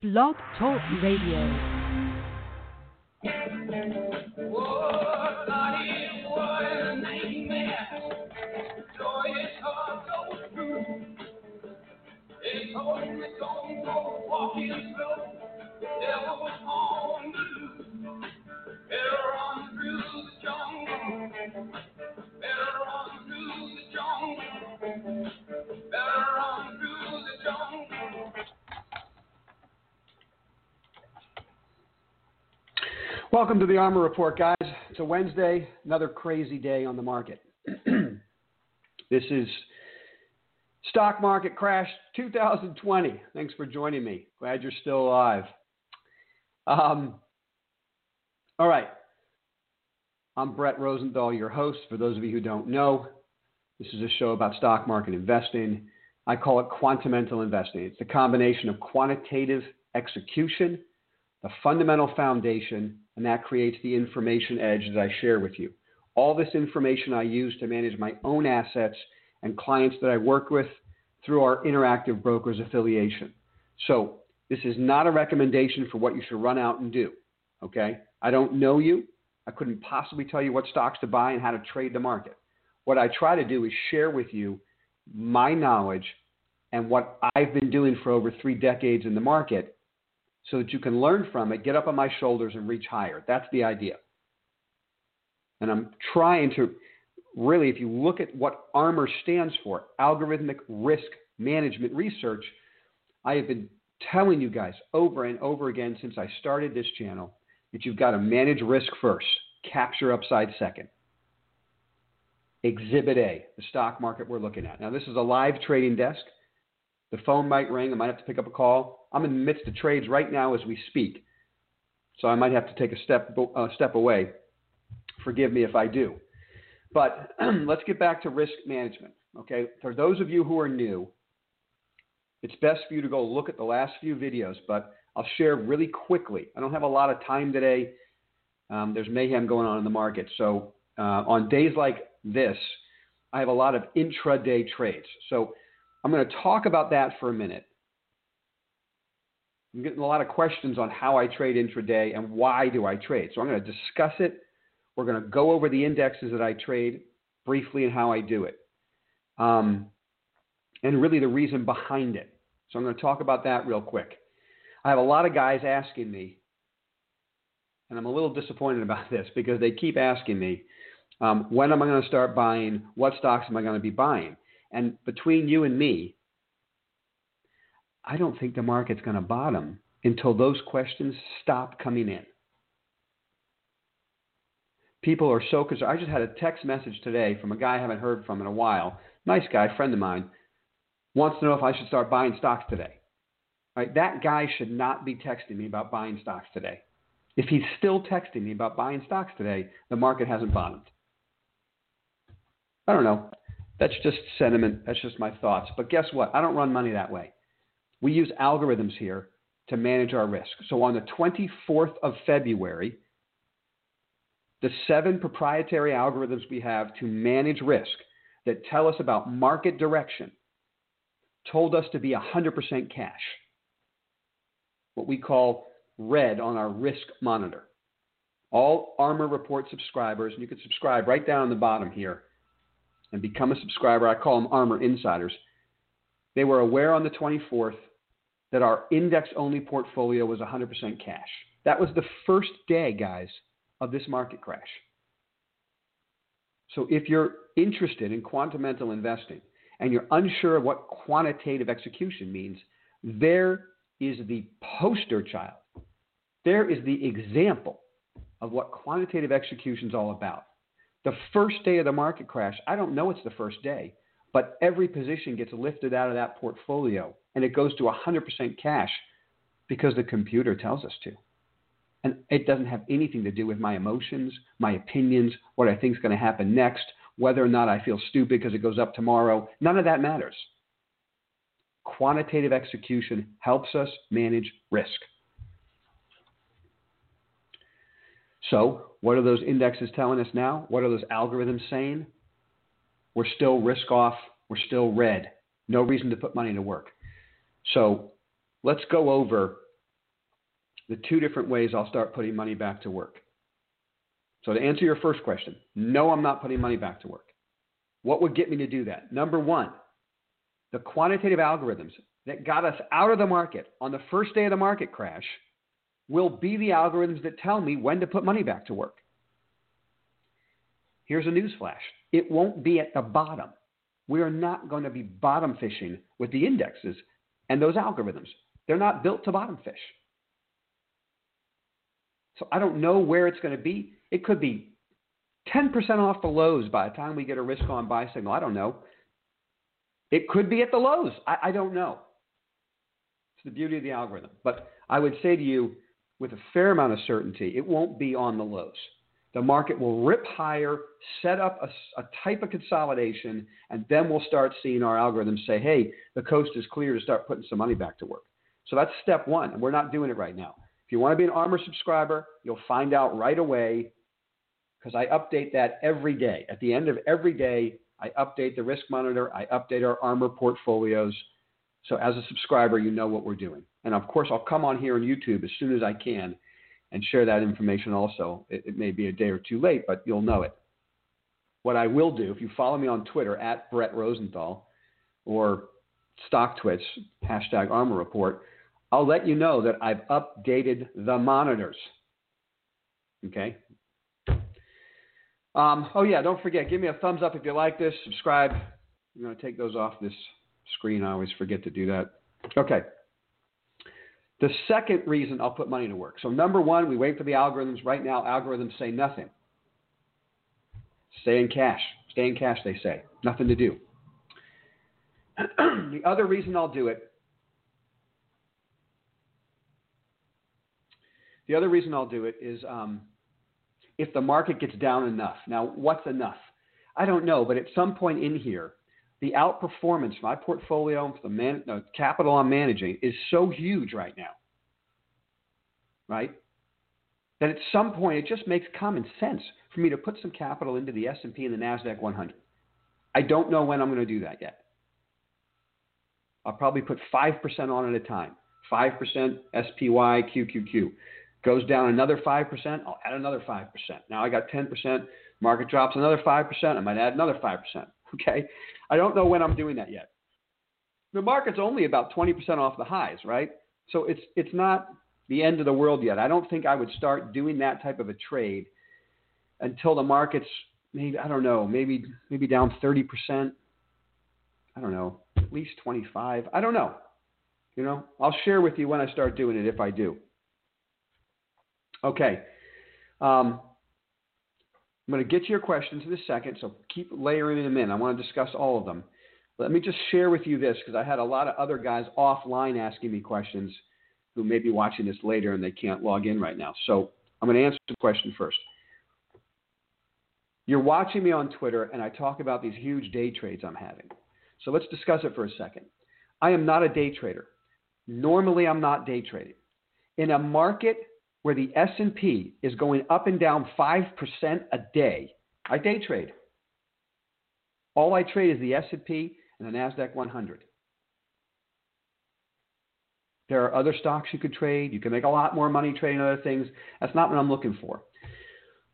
Blog Talk Radio. Welcome to the Armor Report, guys. It's a Wednesday, another crazy day on the market. This is Stock Market Crash 2020. Thanks for joining me. Glad you're still alive. All right. I'm Brett Rosenthal, your host. For those of you who don't know, this is a show about stock market investing. I call it quantamental investing. It's the combination of quantitative execution, the fundamental foundation, and that creates the information edge that I share with you. All this information I use to manage my own assets and clients that I work with through our Interactive Brokers affiliation. So this is not a recommendation for what you should run out and do, okay? I don't know you. I couldn't possibly tell you what stocks to buy and how to trade the market. What I try to do is share with you my knowledge and what I've been doing for over 3 decades in the market, so that you can learn from it, get up on my shoulders, and reach higher. That's the idea. And I'm trying to really, if you look at what ARMR stands for, Algorithmic Risk Management Research, I have been telling you guys over and over again since I started this channel that you've got to manage risk first, capture upside second. Exhibit A, the stock market we're looking at. Now, this is a live trading desk. The phone might ring. I might have to pick up a call. I'm in the midst of trades right now as we speak, so I might have to take a step away. Forgive me if I do. But let's get back to risk management, okay? For those of you who are new, it's best for you to go look at the last few videos, but I'll share really quickly. I don't have a lot of time today. There's mayhem going on in the market. So on days like this, I have a lot of intraday trades. So I'm going to talk about that for a minute. I'm getting a lot of questions on how I trade intraday and why do I trade. So I'm going to discuss it. We're going to go over the indexes that I trade briefly and how I do it. And really the reason behind it. So I'm going to talk about that real quick. I have a lot of guys asking me, and I'm a little disappointed about this because they keep asking me, when am I going to start buying? What stocks am I going to be buying? And between you and me, I don't think the market's going to bottom until those questions stop coming in. People are so concerned. I just had a text message today from a guy I haven't heard from in a while. Nice guy, friend of mine, wants to know if I should start buying stocks today. All right, that guy should not be texting me about buying stocks today. If he's still texting me about buying stocks today, the market hasn't bottomed. I don't know. That's just sentiment. That's just my thoughts. But guess what? I don't run money that way. We use algorithms here to manage our risk. So on the 24th of February, the 7 proprietary algorithms we have to manage risk that tell us about market direction told us to be 100% cash, what we call red on our risk monitor. All Armor Report subscribers, and you can subscribe right down on the bottom here, and become a subscriber. I call them Armor Insiders. They were aware on the 24th that our index-only portfolio was 100% cash. That was the first day, guys, of this market crash. So if you're interested in quantamental investing and you're unsure of what quantitative execution means, there is the poster child. There is the example of what quantitative execution is all about. The first day of the market crash, I don't know it's the first day, but every position gets lifted out of that portfolio and it goes to 100% cash because the computer tells us to. And it doesn't have anything to do with my emotions, my opinions, what I think is going to happen next, whether or not I feel stupid because it goes up tomorrow. None of that matters. Quantitative execution helps us manage risk. So what are those indexes telling us now? What are those algorithms saying? We're still risk off. We're still red. No reason to put money to work. So let's go over the two different ways I'll start putting money back to work. So to answer your first question, no, I'm not putting money back to work. What would get me to do that? Number one, the quantitative algorithms that got us out of the market on the first day of the market crash will be the algorithms that tell me when to put money back to work. Here's a newsflash. It won't be at the bottom. We are not going to be bottom fishing with the indexes and those algorithms. They're not built to bottom fish. So I don't know where it's going to be. It could be 10% off the lows by the time we get a risk on buy signal. I don't know. It could be at the lows. I don't know. It's the beauty of the algorithm. But I would say to you, with a fair amount of certainty, it won't be on the lows. The market will rip higher, set up a type of consolidation, and then we'll start seeing our algorithms say, hey, the coast is clear to start putting some money back to work. So that's step one, and we're not doing it right now. If you want to be an Armor subscriber, you'll find out right away because I update that every day. At the end of every day, I update the risk monitor. I update our Armor portfolios. So as a subscriber, you know what we're doing. And, of course, I'll come on here on YouTube as soon as I can and share that information also. It may be a day or two late, but you'll know it. What I will do, if you follow me on Twitter, at Brett Rosenthal, or StockTwits, hashtag Armor Report, I'll let you know that I've updated the monitors. Okay? Oh, yeah, don't forget, give me a thumbs up if you like this. Subscribe. I'm going to take those off this screen. I always forget to do that. Okay. The second reason I'll put money to work. So number one, we wait for the algorithms. Right now, algorithms say nothing. Stay in cash. Stay in cash, they say. Nothing to do. The other reason I'll do it, is if the market gets down enough. Now, what's enough? I don't know, but at some point in here, the outperformance, my portfolio, the capital I'm managing is so huge right now, right, that at some point it just makes common sense for me to put some capital into the S&P and the NASDAQ 100. I don't know when I'm going to do that yet. I'll probably put 5% on at a time, 5% SPY, QQQ. Goes down another 5%, I'll add another 5%. Now I got 10%, market drops another 5%, I might add another 5%. Okay, I don't know when I'm doing that yet. The market's only about 20% off the highs, right? So it's not the end of the world yet. I don't think I would start doing that type of a trade until the market's maybe, I don't know, maybe down 30%. I don't know, at least 25. I don't know. You know, I'll share with you when I start doing it if I do. Okay. I'm going to get to your questions in a second, so keep layering them in. I want to discuss all of them. Let me just share with you this, because I had a lot of other guys offline asking me questions who may be watching this later and they can't log in right now. So I'm going to answer the question first. You're watching me on Twitter, and I talk about these huge day trades I'm having. So let's discuss it for a second. I am not a day trader. Normally, I'm not day trading. In a market where the S&P is going up and down 5% a day, I day trade. All I trade is the S&P and the NASDAQ 100. There are other stocks you could trade. You can make a lot more money trading other things. That's not what I'm looking for.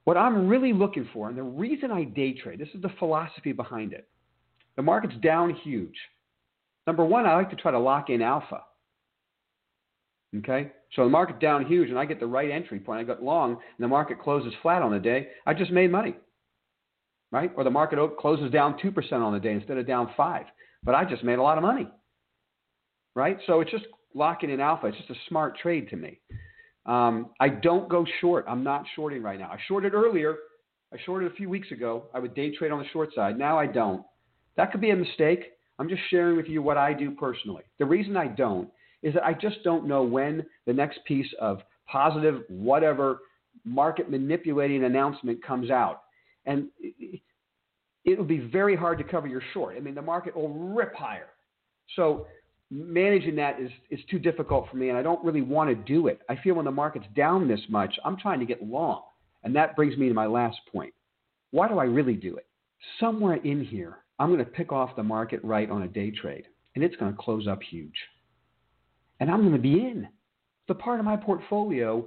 What I'm really looking for, and the reason I day trade, this is the philosophy behind it. The market's down huge. Number one, I like to try to lock in alpha. Okay, so the market down huge and I get the right entry point. I got long and the market closes flat on the day. I just made money, right? Or the market closes down 2% on the day instead of down 5%. But I just made a lot of money, right? So it's just locking in alpha. It's just a smart trade to me. I don't go short. I'm not shorting right now. I shorted earlier. I shorted a few weeks ago. I would day trade on the short side. Now I don't. That could be a mistake. I'm just sharing with you what I do personally. The reason I don't is that I just don't know when the next piece of positive whatever market manipulating announcement comes out. And it'll be very hard to cover your short. I mean, the market will rip higher. So managing that is too difficult for me, and I don't really want to do it. I feel when the market's down this much, I'm trying to get long. And that brings me to my last point. Why do I really do it? Somewhere in here, I'm going to pick off the market right on a day trade, and it's going to close up huge. And I'm going to be in. the part of my portfolio,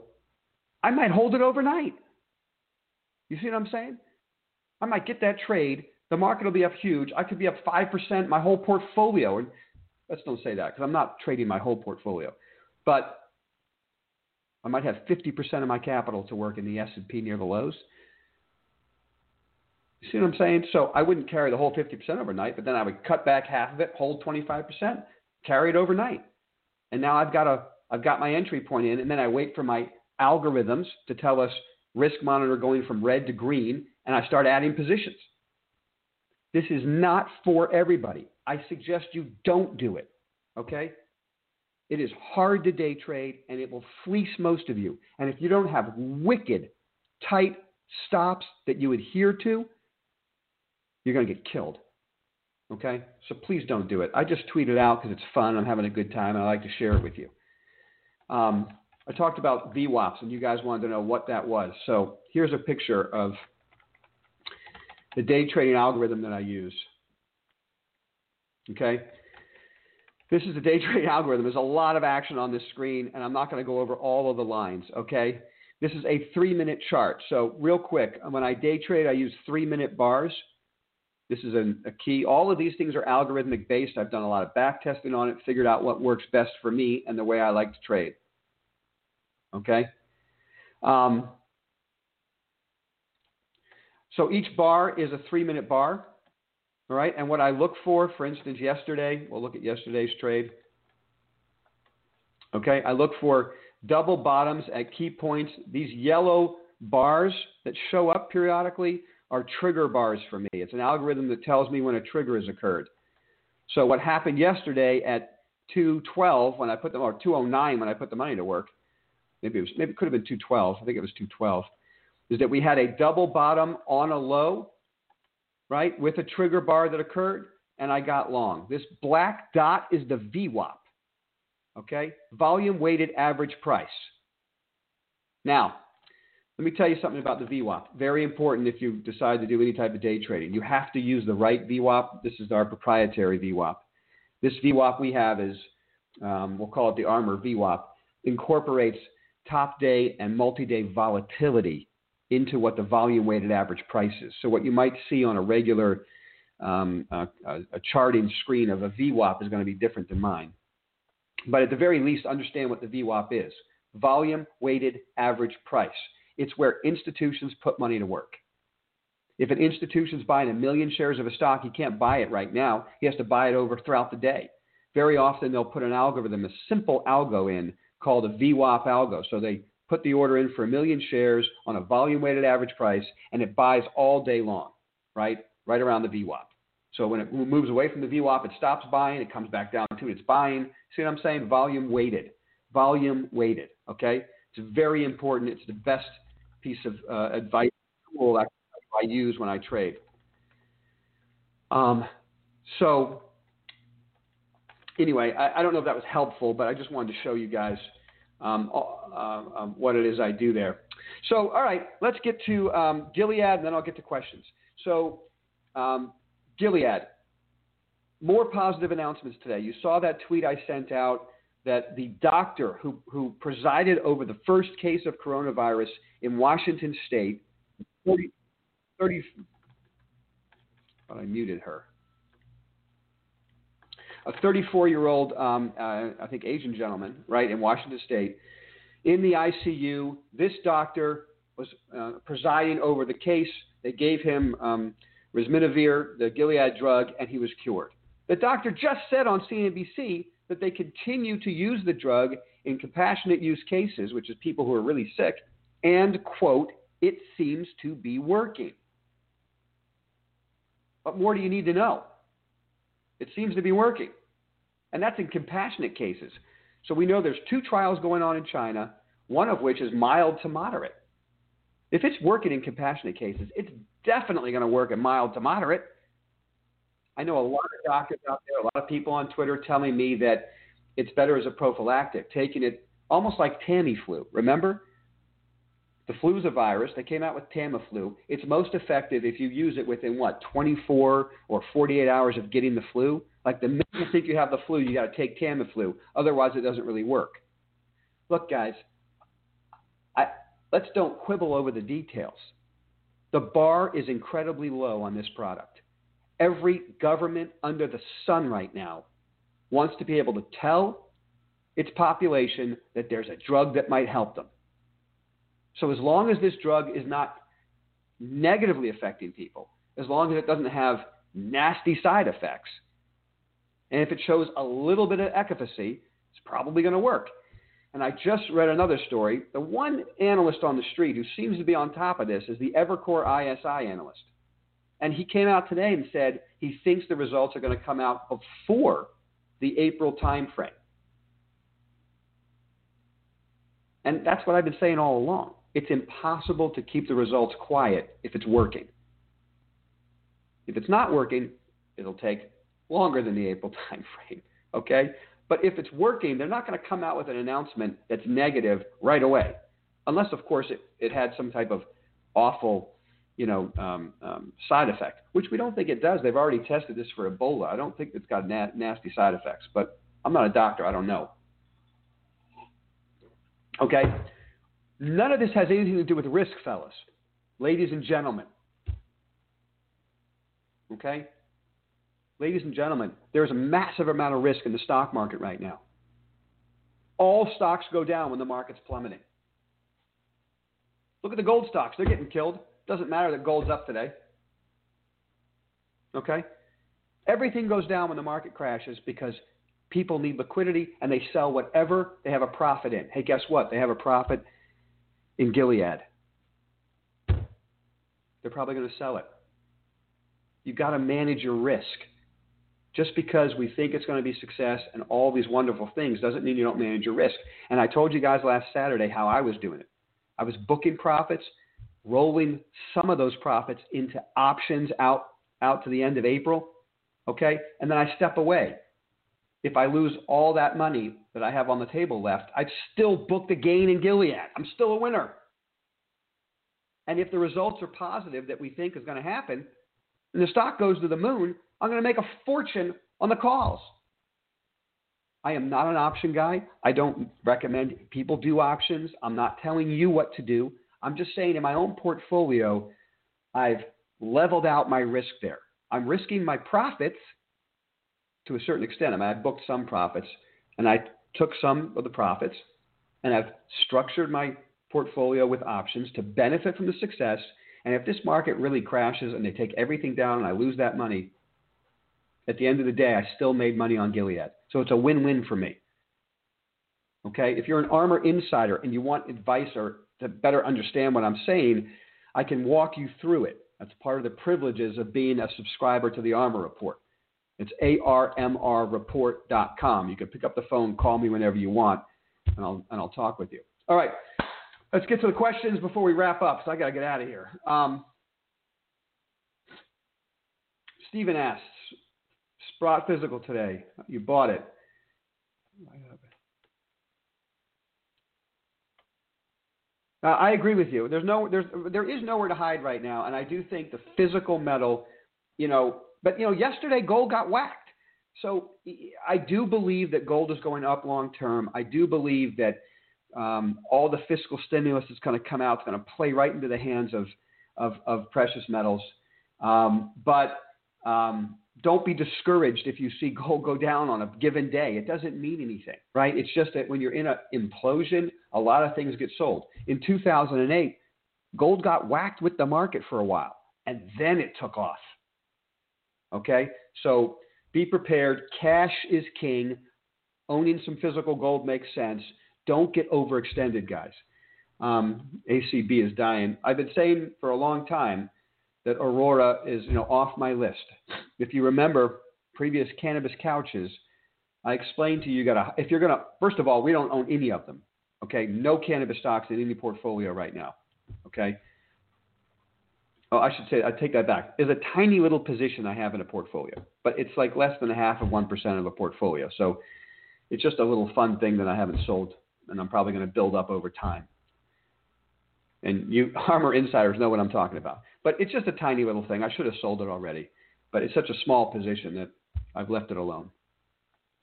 I might hold it overnight. You see what I'm saying? I might get that trade. The market will be up huge. I could be up 5%, my whole portfolio. Let's don't say that because I'm not trading my whole portfolio. But I might have 50% of my capital to work in the S&P near the lows. You see what I'm saying? So I wouldn't carry the whole 50% overnight, but then I would cut back half of it, hold 25%, carry it overnight. And now I've got my entry point in, and then I wait for my algorithms to tell us risk monitor going from red to green, and I start adding positions. This is not for everybody. I suggest you don't do it, okay? It is hard to day trade, and it will fleece most of you. And if you don't have wicked, tight stops that you adhere to, you're going to get killed, okay? So please don't do it. I just tweet it out because it's fun. I'm having a good time, and I like to share it with you. I talked about VWAPs, and you guys wanted to know what that was. So here's a picture of the day trading algorithm that I use. Okay? This is the day trading algorithm. There's a lot of action on this screen, and I'm not going to go over all of the lines, okay? This is a 3-minute chart. So real quick, when I day trade, I use 3-minute bars. This is a key. All of these things are algorithmic based. I've done a lot of back testing on it, figured out what works best for me and the way I like to trade. Okay? So each bar is a 3-minute bar. All right? And what I look for instance, yesterday, we'll look at yesterday's trade. Okay? I look for double bottoms at key points. These yellow bars that show up periodically are trigger bars for me. It's an algorithm that tells me when a trigger has occurred. So what happened yesterday at 212 when I put them, or 209 when I put the money to work, maybe it could have been 212. I think it was 212. Is that we had a double bottom on a low, right, with a trigger bar that occurred, and I got long. This black dot is the VWAP, okay? Volume weighted average price. Now, let me tell you something about the VWAP. Very important if you decide to do any type of day trading. You have to use the right VWAP. This is our proprietary VWAP. This VWAP we have is, we'll call it the Armor VWAP, incorporates top day and multi-day volatility into what the volume-weighted average price is. So what you might see on a regular a charting screen of a VWAP is going to be different than mine. But at the very least, understand what the VWAP is. Volume-weighted average price. It's where institutions put money to work. If an institution's buying 1 million shares of a stock, he can't buy it right now. He has to buy it over throughout the day. Very often they'll put an algorithm, a simple algo in called a VWAP algo. So they put the order in for 1 million shares on a volume-weighted average price, and it buys all day long, right? Right around the VWAP. So when it moves away from the VWAP, it stops buying. It comes back down to it. It's buying. See what I'm saying? Volume-weighted. Volume-weighted, okay? It's very important. It's the best piece of advice tool I use when I trade. So anyway, I don't know if that was helpful, but I just wanted to show you guys what it is I do there. So, all right, let's get to Gilead, and then I'll get to questions. So, Gilead, more positive announcements today. You saw that tweet I sent out that the doctor who presided over the first case of coronavirus in Washington State, but I muted her. A 34-year-old, I think, Asian gentleman, right, in Washington State, in the ICU. This doctor was presiding over the case. They gave him Remdesivir, the Gilead drug, and he was cured. The doctor just said on CNBC that they continue to use the drug in compassionate use cases, which is people who are really sick, and, quote, it seems to be working. What more do you need to know? It seems to be working. And that's in compassionate cases. So we know there's 2 trials going on in China, one of which is mild to moderate. If it's working in compassionate cases, it's definitely going to work in mild to moderate. I know a lot of doctors out there, a lot of people on Twitter telling me that it's better as a prophylactic, taking it almost like Tamiflu. Remember? The flu's a virus. They came out with Tamiflu. It's most effective if you use it within, 24 or 48 hours of getting the flu? Like the minute you think you have the flu, you got to take Tamiflu. Otherwise, it doesn't really work. Look, guys, let's don't quibble over the details. The bar is incredibly low on this product. Every government under the sun right now wants to be able to tell its population that there's a drug that might help them. So as long as this drug is not negatively affecting people, as long as it doesn't have nasty side effects, and if it shows a little bit of efficacy, it's probably going to work. And I just read another story. The one analyst on the street who seems to be on top of this is the Evercore ISI analyst. And he came out today and said he thinks the results are going to come out before the April timeframe. And that's what I've been saying all along. It's impossible to keep the results quiet if it's working. If it's not working, it'll take longer than the April timeframe, okay? But if it's working, they're not going to come out with an announcement that's negative right away, unless, of course, it had some type of awful, side effect, which we don't think it does. They've already tested this for Ebola. I don't think it's got nasty side effects, but I'm not a doctor. I don't know. Okay? None of this has anything to do with risk, fellas, ladies and gentlemen. Okay? Ladies and gentlemen, there's a massive amount of risk in the stock market right now. All stocks go down when the market's plummeting. Look at the gold stocks. They're getting killed. Doesn't matter that gold's up today. Okay? Everything goes down when the market crashes because people need liquidity and they sell whatever they have a profit in. Hey, guess what? They have a profit in Gilead. They're probably going to sell it. You've got to manage your risk. Just because we think it's going to be success and all these wonderful things doesn't mean you don't manage your risk. And I told you guys last Saturday how I was doing it. I was booking profits, rolling some of those profits into options out to the end of April, okay? And then I step away. If I lose all that money that I have on the table left, I've still booked a gain in Gilead. I'm still a winner. And if the results are positive that we think is going to happen, and the stock goes to the moon, I'm going to make a fortune on the calls. I am not an option guy. I don't recommend people do options. I'm not telling you what to do. I'm just saying in my own portfolio, I've leveled out my risk there. I'm risking my profits to a certain extent. I mean, I booked some profits, and I took some of the profits, and I've structured my portfolio with options to benefit from the success. And if this market really crashes and they take everything down and I lose that money, at the end of the day, I still made money on Gilead. So it's a win-win for me. Okay? If you're an Armor Insider and you want advice or to better understand what I'm saying, I can walk you through it. That's part of the privileges of being a subscriber to the Armor Report. It's ARMRreport.com. You can pick up the phone, call me whenever you want, and I'll talk with you. All right. Let's get to the questions before we wrap up, so I got to get out of here. Steven asks, Sprott Physical today. You bought it. I agree with you. There is nowhere to hide right now, and I do think the physical metal, yesterday gold got whacked. So I do believe that gold is going up long term. I do believe that all the fiscal stimulus that's going to come out is going to play right into the hands of precious metals. But don't be discouraged if you see gold go down on a given day. It doesn't mean anything, right? It's just that when you're in an implosion, a lot of things get sold. In 2008, gold got whacked with the market for a while, and then it took off. Okay? So be prepared. Cash is king. Owning some physical gold makes sense. Don't get overextended, guys. ACB is dying. I've been saying for a long time that Aurora is, off my list. If you remember previous cannabis couches, I explained to you, first of all, we don't own any of them. Okay? No cannabis stocks in any portfolio right now. Okay? Oh, I should say, I take that back. There's a tiny little position I have in a portfolio, but it's like less than 0.5% of a portfolio. So it's just a little fun thing that I haven't sold, and I'm probably going to build up over time. And you Armor Insiders know what I'm talking about. But it's just a tiny little thing. I should have sold it already. But it's such a small position that I've left it alone.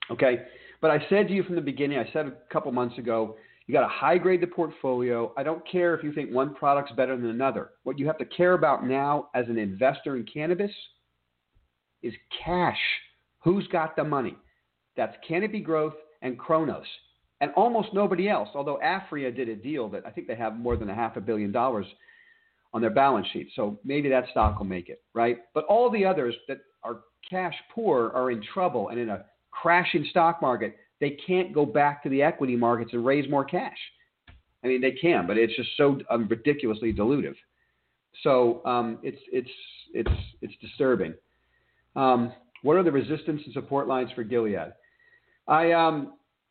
Okay? But I said to you from the beginning, I said a couple months ago, You got to high grade the portfolio. I don't care if you think one product's better than another. What you have to care about now as an investor in cannabis is cash. Who's got the money? That's Canopy Growth and Kronos and almost nobody else, although Afria did a deal that I think they have more than $500 million on their balance sheet. So maybe that stock will make it, right? But all the others that are cash poor are in trouble, and in a crashing stock market, they can't go back to the equity markets and raise more cash. I mean, they can, but it's just so ridiculously dilutive. So it's disturbing. What are the resistance and support lines for Gilead?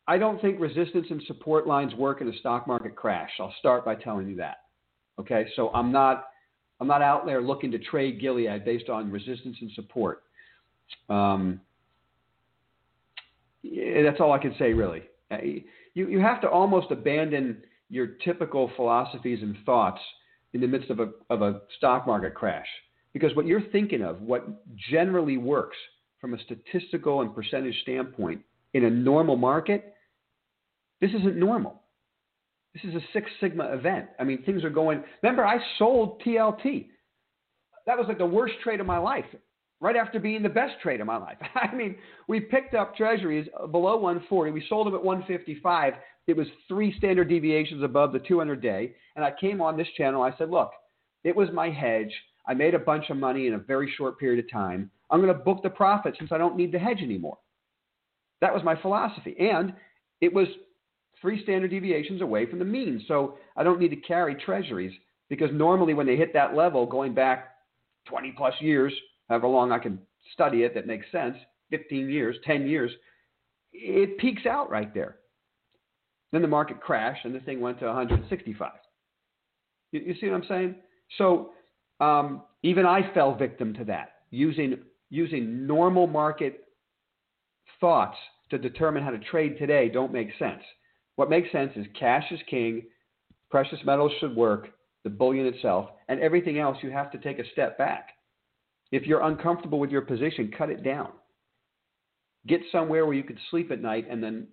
I don't think resistance and support lines work in a stock market crash. I'll start by telling you that. Okay, so I'm not out there looking to trade Gilead based on resistance and support. That's all I can say, really. You have to almost abandon your typical philosophies and thoughts in the midst of a stock market crash, because what you're thinking of, what generally works from a statistical and percentage standpoint in a normal market, this isn't normal. This is a Six Sigma event. I mean, things are going. Remember, I sold TLT. That was like the worst trade of my life, right after being the best trade of my life. I mean, we picked up treasuries below 140. We sold them at 155. It was 3 standard deviations above the 200-day. And I came on this channel. I said, look, it was my hedge. I made a bunch of money in a very short period of time. I'm going to book the profit since I don't need the hedge anymore. That was my philosophy. And it was 3 standard deviations away from the mean. So I don't need to carry treasuries, because normally when they hit that level, going back 20 plus years, however long I can study it, that makes sense, 15 years, 10 years, it peaks out right there. Then the market crashed, and the thing went to 165. You see what I'm saying? So even I fell victim to that, using normal market thoughts to determine how to trade today don't make sense. What makes sense is cash is king, precious metals should work, the bullion itself, and everything else you have to take a step back. If you're uncomfortable with your position, cut it down. Get somewhere where you could sleep at night and then,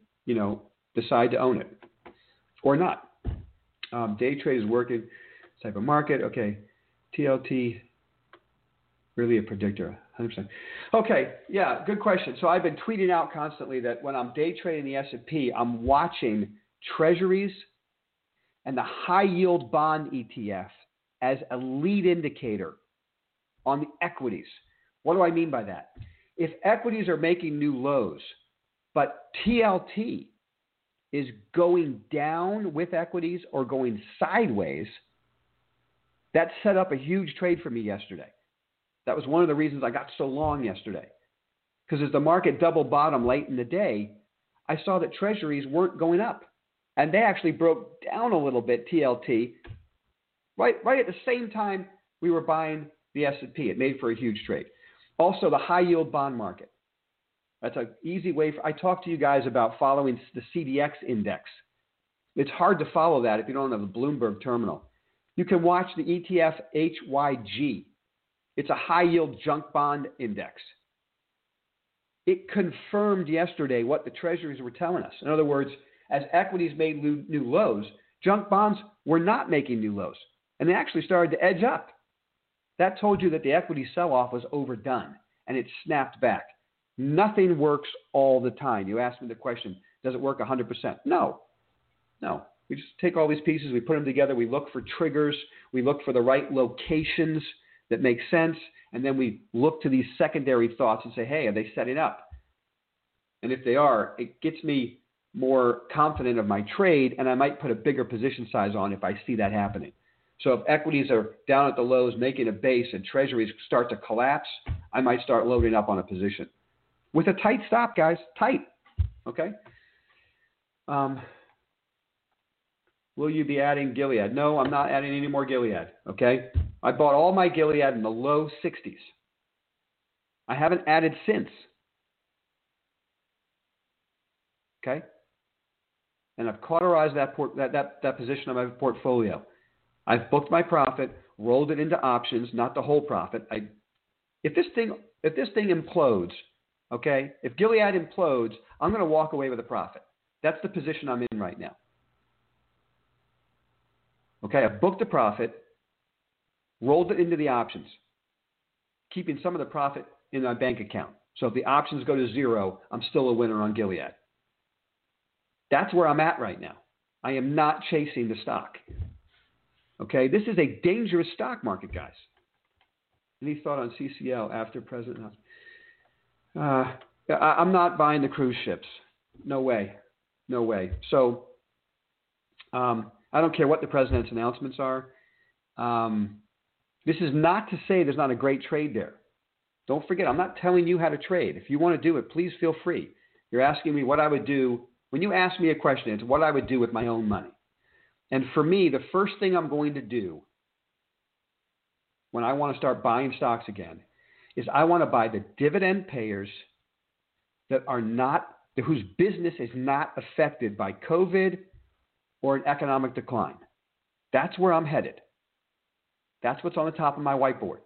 decide to own it or not. Day trade is working type of market. Okay. TLT, really a predictor, 100%. Okay. Yeah. Good question. So I've been tweeting out constantly that when I'm day trading the S&P, I'm watching treasuries and the high yield bond ETF as a lead indicator on the equities. What do I mean by that? If equities are making new lows, but TLT is going down with equities or going sideways, that set up a huge trade for me yesterday. That was one of the reasons I got so long yesterday, because as the market double bottomed late in the day, I saw that treasuries weren't going up, and they actually broke down a little bit, TLT, right at the same time we were buying the S&P. It made for a huge trade. Also, the high-yield bond market. That's an easy way. I talked to you guys about following the CDX index. It's hard to follow that if you don't have a Bloomberg terminal. You can watch the ETF HYG. It's a high-yield junk bond index. It confirmed yesterday what the treasuries were telling us. In other words, as equities made new lows, junk bonds were not making new lows, and they actually started to edge up. That told you that the equity sell-off was overdone, and it snapped back. Nothing works all the time. You asked me the question, does it work 100%? No. We just take all these pieces, we put them together, we look for triggers, we look for the right locations that make sense, and then we look to these secondary thoughts and say, hey, are they setting up? And if they are, it gets me more confident of my trade, and I might put a bigger position size on if I see that happening. So if equities are down at the lows, making a base, and treasuries start to collapse, I might start loading up on a position with a tight stop, guys. Tight. Okay. Will you be adding Gilead? No, I'm not adding any more Gilead. Okay. I bought all my Gilead in the low 60s. I haven't added since. Okay. And I've cauterized that position of my portfolio. I've booked my profit, rolled it into options, not the whole profit. If this thing implodes, okay, if Gilead implodes, I'm going to walk away with a profit. That's the position I'm in right now. Okay, I booked a profit, rolled it into the options, keeping some of the profit in my bank account. So if the options go to zero, I'm still a winner on Gilead. That's where I'm at right now. I am not chasing the stock. Okay, this is a dangerous stock market, guys. Any thought on CCL after President? I'm not buying the cruise ships. No way. No way. So I don't care what the president's announcements are. This is not to say there's not a great trade there. Don't forget, I'm not telling you how to trade. If you want to do it, please feel free. You're asking me what I would do. When you ask me a question, it's what I would do with my own money. And for me, the first thing I'm going to do when I want to start buying stocks again is I want to buy the dividend payers that are not, whose business is not affected by COVID or an economic decline. That's where I'm headed. That's what's on the top of my whiteboard.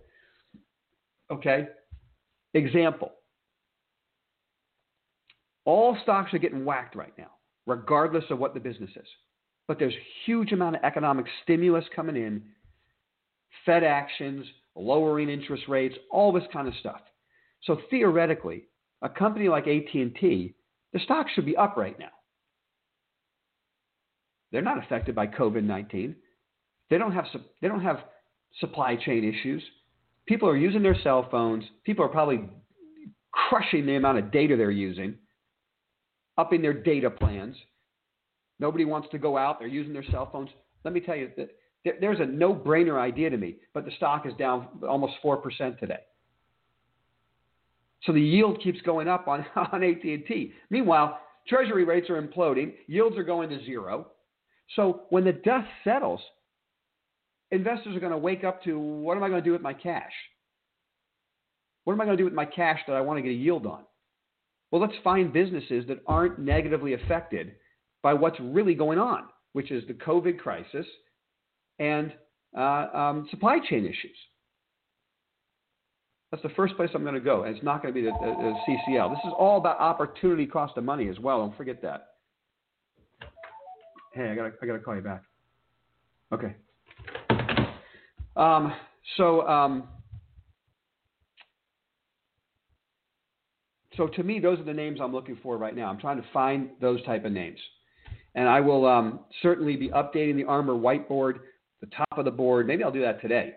Okay? Example. All stocks are getting whacked right now, regardless of what the business is. But there's huge amount of economic stimulus coming in, Fed actions, lowering interest rates, all this kind of stuff. So theoretically, a company like AT&T, the stock should be up right now. They're not affected by COVID-19. They don't have supply chain issues. People are using their cell phones. People are probably crushing the amount of data they're using, upping their data plans. Nobody wants to go out. They're using their cell phones. Let me tell you, there's a no-brainer idea to me, but the stock is down almost 4% today. So the yield keeps going up on AT&T. Meanwhile, treasury rates are imploding. Yields are going to zero. So when the dust settles, investors are going to wake up to, what am I going to do with my cash? What am I going to do with my cash that I want to get a yield on? Well, let's find businesses that aren't negatively affected by what's really going on, which is the COVID crisis and supply chain issues. That's the first place I'm going to go, and it's not going to be the CCL. This is all about opportunity cost of money as well. Don't forget that. Hey, I gotta call you back. Okay. So to me, those are the names I'm looking for right now. I'm trying to find those type of names. And I will certainly be updating the Armor whiteboard, the top of the board. Maybe I'll do that today.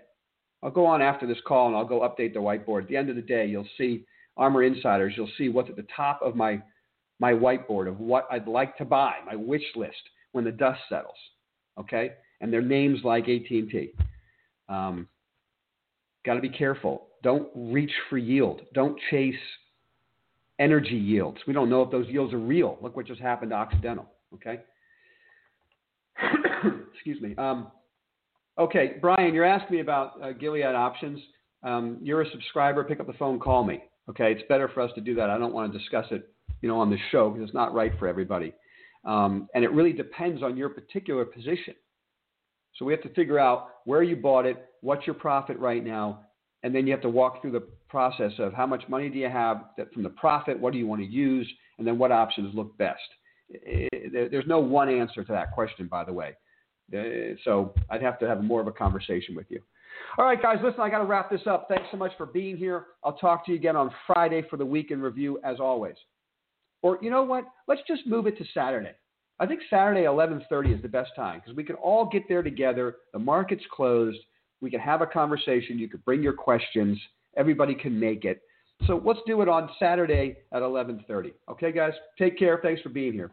I'll go on after this call and I'll go update the whiteboard. At the end of the day, you'll see Armor Insiders. You'll see what's at the top of my whiteboard of what I'd like to buy, my wish list when the dust settles, okay? And their names like AT&T. Got to be careful. Don't reach for yield. Don't chase energy yields. We don't know if those yields are real. Look what just happened to Occidental. Okay. Excuse me. Okay, Brian, you're asking me about Gilead options. You're a subscriber. Pick up the phone. Call me. Okay, it's better for us to do that. I don't want to discuss it, on the show because it's not right for everybody, and it really depends on your particular position. So we have to figure out where you bought it, what's your profit right now, and then you have to walk through the process of how much money do you have from the profit, what do you want to use, and then what options look best. There's no one answer to that question, by the way. So I'd have to have more of a conversation with you. All right, guys, listen, I got to wrap this up. Thanks so much for being here. I'll talk to you again on Friday for the week in review, as always. Or you know what? Let's just move it to Saturday. I think Saturday 11:30 is the best time because we can all get there together. The market's closed. We can have a conversation. You could bring your questions. Everybody can make it. So let's do it on Saturday at 11:30. Okay, guys? Take care. Thanks for being here.